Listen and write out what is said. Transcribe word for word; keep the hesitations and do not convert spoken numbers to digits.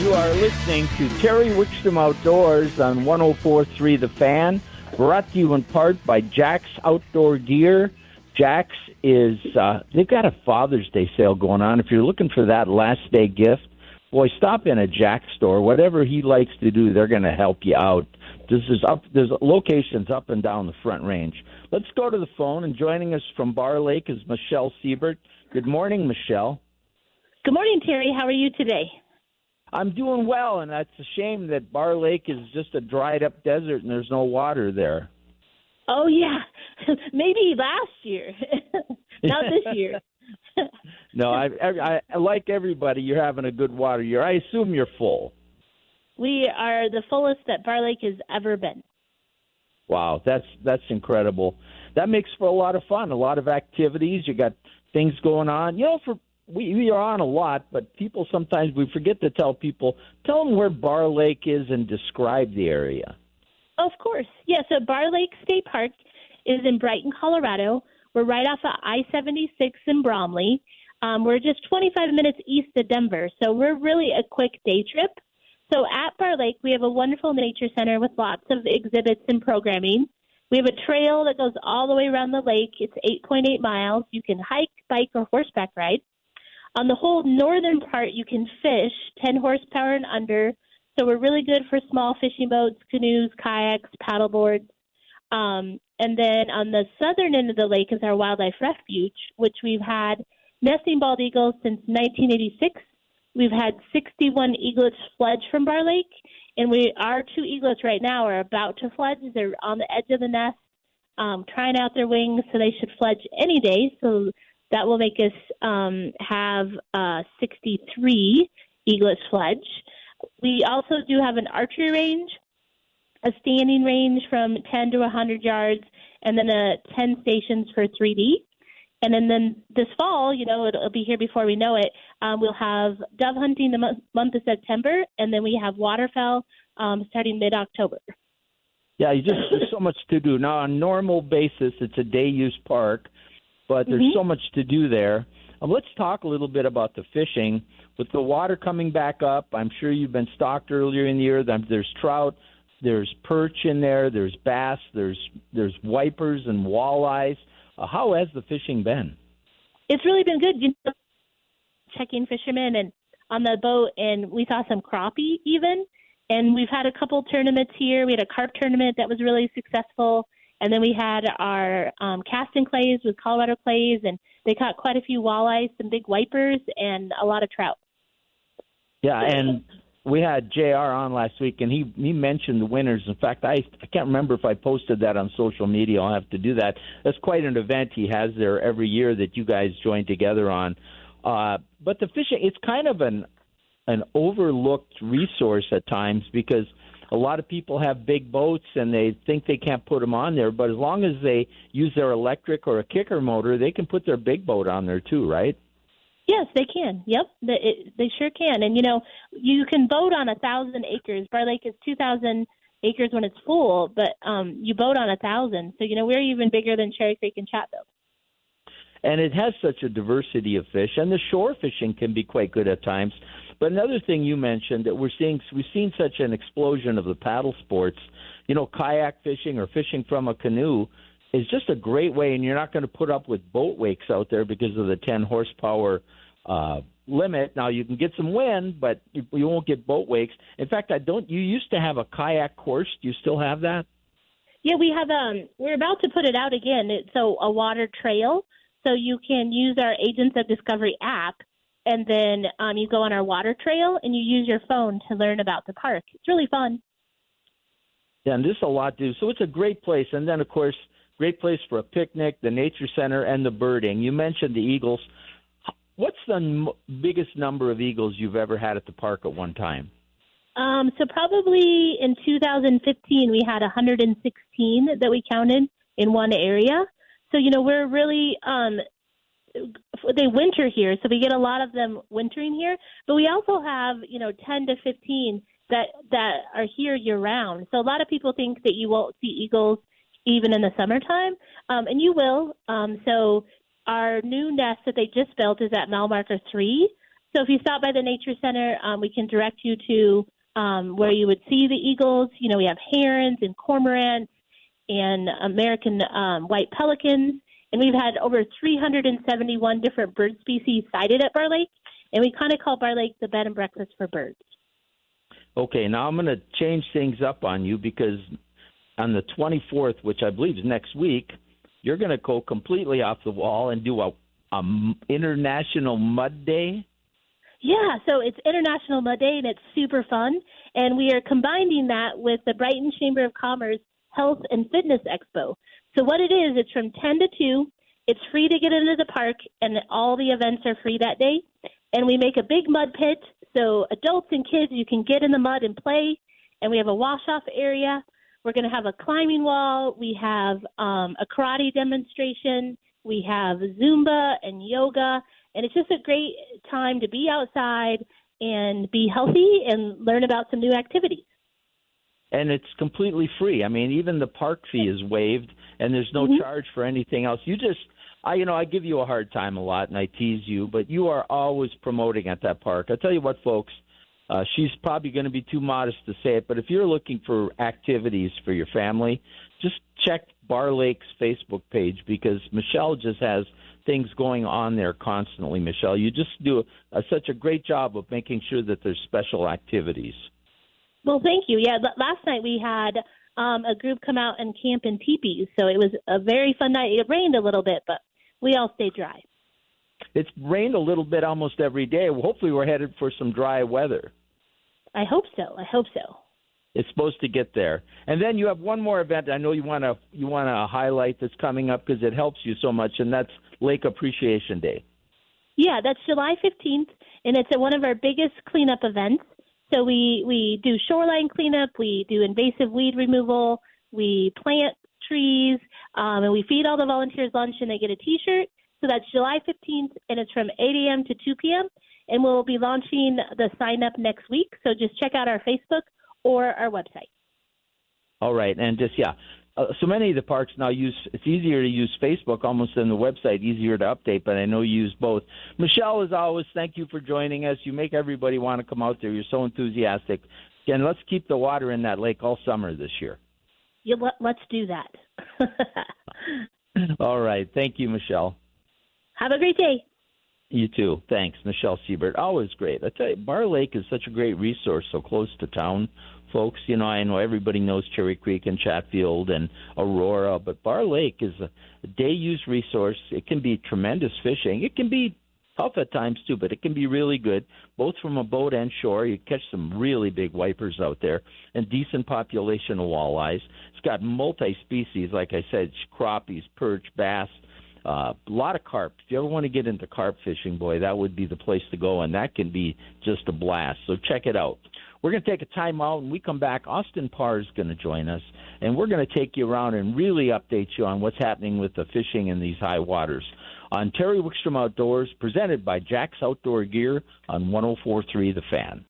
You are listening to Terry Wickstrom Outdoors on one oh four point three The Fan, brought to you in part by Jack's Outdoor Gear. Jack's is, uh, they've got a Father's Day sale going on. If you're looking for that last day gift, boy, stop in a Jack's store. Whatever he likes to do, they're going to help you out. This is up. There's locations up and down the Front Range. Let's go to the phone, and joining us from Barr Lake is Michelle Seubert. Good morning, Michelle. Good morning, Terry. How are you today? I'm doing well, and it's a shame that Barr Lake is just a dried-up desert and there's no water there. Oh, yeah. Maybe last year. Not this year. No, I, I, I like everybody, you're having a good water year. I assume you're full. We are the fullest that Barr Lake has ever been. Wow, that's that's incredible. That makes for a lot of fun, a lot of activities. You got things going on. You know, for we, we are on a lot, but people sometimes we forget to tell people. Tell them where Barr Lake is and describe the area. Of course, yeah. So Barr Lake State Park is in Brighton, Colorado. We're right off of I seventy-six in Bromley. Um, we're just twenty-five minutes east of Denver, so we're really a quick day trip. So at Barr Lake, we have a wonderful nature center with lots of exhibits and programming. We have a trail that goes all the way around the lake. It's eight point eight miles. You can hike, bike, or horseback ride. On the whole northern part, you can fish ten horsepower and under. So we're really good for small fishing boats, canoes, kayaks, paddleboards. Um, and then on the southern end of the lake is our wildlife refuge, which we've had nesting bald eagles since nineteen eighty-six. We've had sixty-one eaglets fledge from Barr Lake, and we our two eaglets right now are about to fledge. They're on the edge of the nest, um, trying out their wings, so they should fledge any day. So that will make us um, have uh, sixty-three eaglets fledge. We also do have an archery range, a standing range from ten to one hundred yards, and then a ten stations for three D. And then, then this fall, you know, it'll be here before we know it, um, we'll have dove hunting the month, month of September, and then we have waterfowl um, starting mid-October. Yeah, you just there's so much to do. Now, on a normal basis, it's a day-use park, but there's mm-hmm. so much to do there. Um, let's talk a little bit about the fishing. With the water coming back up, I'm sure you've been stocked earlier in the year. There's trout, there's perch in there, there's bass, there's there's wipers and walleyes. How has the fishing been? It's really been good. You know, checking fishermen and on the boat, and we saw some crappie even. And we've had a couple tournaments here. We had a carp tournament that was really successful. And then we had our um, casting clays with Colorado clays, and they caught quite a few walleyes, some big wipers, and a lot of trout. Yeah, and we had J R on last week, and he, he mentioned the winners. In fact, I, I can't remember if I posted that on social media. I'll have to do that. That's quite an event he has there every year that you guys join together on. Uh, but the fishing, it's kind of an an overlooked resource at times because a lot of people have big boats, and they think they can't put them on there. But as long as they use their electric or a kicker motor, they can put their big boat on there too, right? Yes, they can. Yep, they, it, they sure can. And, you know, you can boat on one thousand acres. Barr Lake is two thousand acres when it's full, but um, you boat on one thousand. So, you know, we're even bigger than Cherry Creek and Chatfield. And it has such a diversity of fish, and the shore fishing can be quite good at times. But another thing you mentioned that we're seeing, we've seen such an explosion of the paddle sports. You know, kayak fishing or fishing from a canoe is just a great way, and you're not going to put up with boat wakes out there because of the ten horsepower uh, limit. Now you can get some wind, but you, you won't get boat wakes. In fact, I don't. You used to have a kayak course. Do you still have that? Yeah, we have. Um, we're about to put it out again. It's so a water trail. So you can use our Agents of Discovery app, and then um, you go on our water trail, and you use your phone to learn about the park. It's really fun. Yeah, and there's a lot to do. So it's a great place. And then, of course, great place for a picnic, the nature center, and the birding. You mentioned the eagles. What's the m- biggest number of eagles you've ever had at the park at one time? Um, so probably in two thousand fifteen, we had one hundred sixteen that we counted in one area. So, you know, we're really, um, they winter here, so we get a lot of them wintering here. But we also have, you know, ten to fifteen that, that are here year-round. So a lot of people think that you won't see eagles even in the summertime, um, and you will. Um, so our new nest that they just built is at Malmarker three, So if you stop by the Nature Center, um, we can direct you to um, where you would see the eagles. You know, we have herons and cormorants and American um, white pelicans. And we've had over three hundred seventy-one different bird species sighted at Barr Lake. And we kind of call Barr Lake the bed and breakfast for birds. Okay, now I'm going to change things up on you, because on the twenty-fourth, which I believe is next week, you're going to go completely off the wall and do a, a International Mud Day. Yeah, so it's International Mud Day, and it's super fun. And we are combining that with the Brighton Chamber of Commerce Health and Fitness Expo. So what it is, it's from ten to two. It's free to get into the park, and all the events are free that day. And we make a big mud pit, so adults and kids, you can get in the mud and play. And we have a wash-off area. We're going to have a climbing wall. We have um, a karate demonstration. We have Zumba and yoga. And it's just a great time to be outside and be healthy and learn about some new activities. And it's completely free. I mean, even the park fee is waived, and there's no mm-hmm. charge for anything else. You just, I, you know, I give you a hard time a lot, and I tease you, but you are always promoting at that park. I tell you what, folks, uh, she's probably going to be too modest to say it, but if you're looking for activities for your family, just check Barr Lake's Facebook page, because Michelle just has things going on there constantly. Michelle, you just do a, a, such a great job of making sure that there's special activities. Well, thank you. Yeah, last night we had um, a group come out and camp in teepees, so it was a very fun night. It rained a little bit, but we all stayed dry. It's rained a little bit almost every day. Well, hopefully we're headed for some dry weather. I hope so. I hope so. It's supposed to get there. And then you have one more event I know you want to you want to highlight that's coming up, because it helps you so much, and that's Lake Appreciation Day. Yeah, that's July fifteenth, and it's one of our biggest cleanup events. So we, we do shoreline cleanup, we do invasive weed removal, we plant trees, um, and we feed all the volunteers lunch, and they get a T-shirt. So that's July fifteenth, and it's from eight a.m. to two p.m., and we'll be launching the sign-up next week. So just check out our Facebook or our website. All right, and just, yeah, uh, so many of the parks now use, it's easier to use Facebook almost than the website, easier to update, but I know you use both. Michelle, as always, thank you for joining us. You make everybody want to come out there. You're so enthusiastic. And let's keep the water in that lake all summer this year. Yeah, let, let's do that. All right. Thank you, Michelle. Have a great day. You too. Thanks, Michelle Seubert. Always great. I tell you, Barr Lake is such a great resource, so close to town, folks. You know, I know everybody knows Cherry Creek and Chatfield and Aurora, but Barr Lake is a day-use resource. It can be tremendous fishing. It can be tough at times, too, but it can be really good, both from a boat and shore. You catch some really big wipers out there and decent population of walleyes. It's got multi-species, like I said, crappies, perch, bass. Uh, a lot of carp. If you ever want to get into carp fishing, boy, that would be the place to go, and that can be just a blast. So check it out. We're going to take a time out, and we come back. Austin Parr is going to join us, and we're going to take you around and really update you on what's happening with the fishing in these high waters. On Terry Wickstrom Outdoors, presented by Jack's Outdoor Gear on one oh four point three The Fan.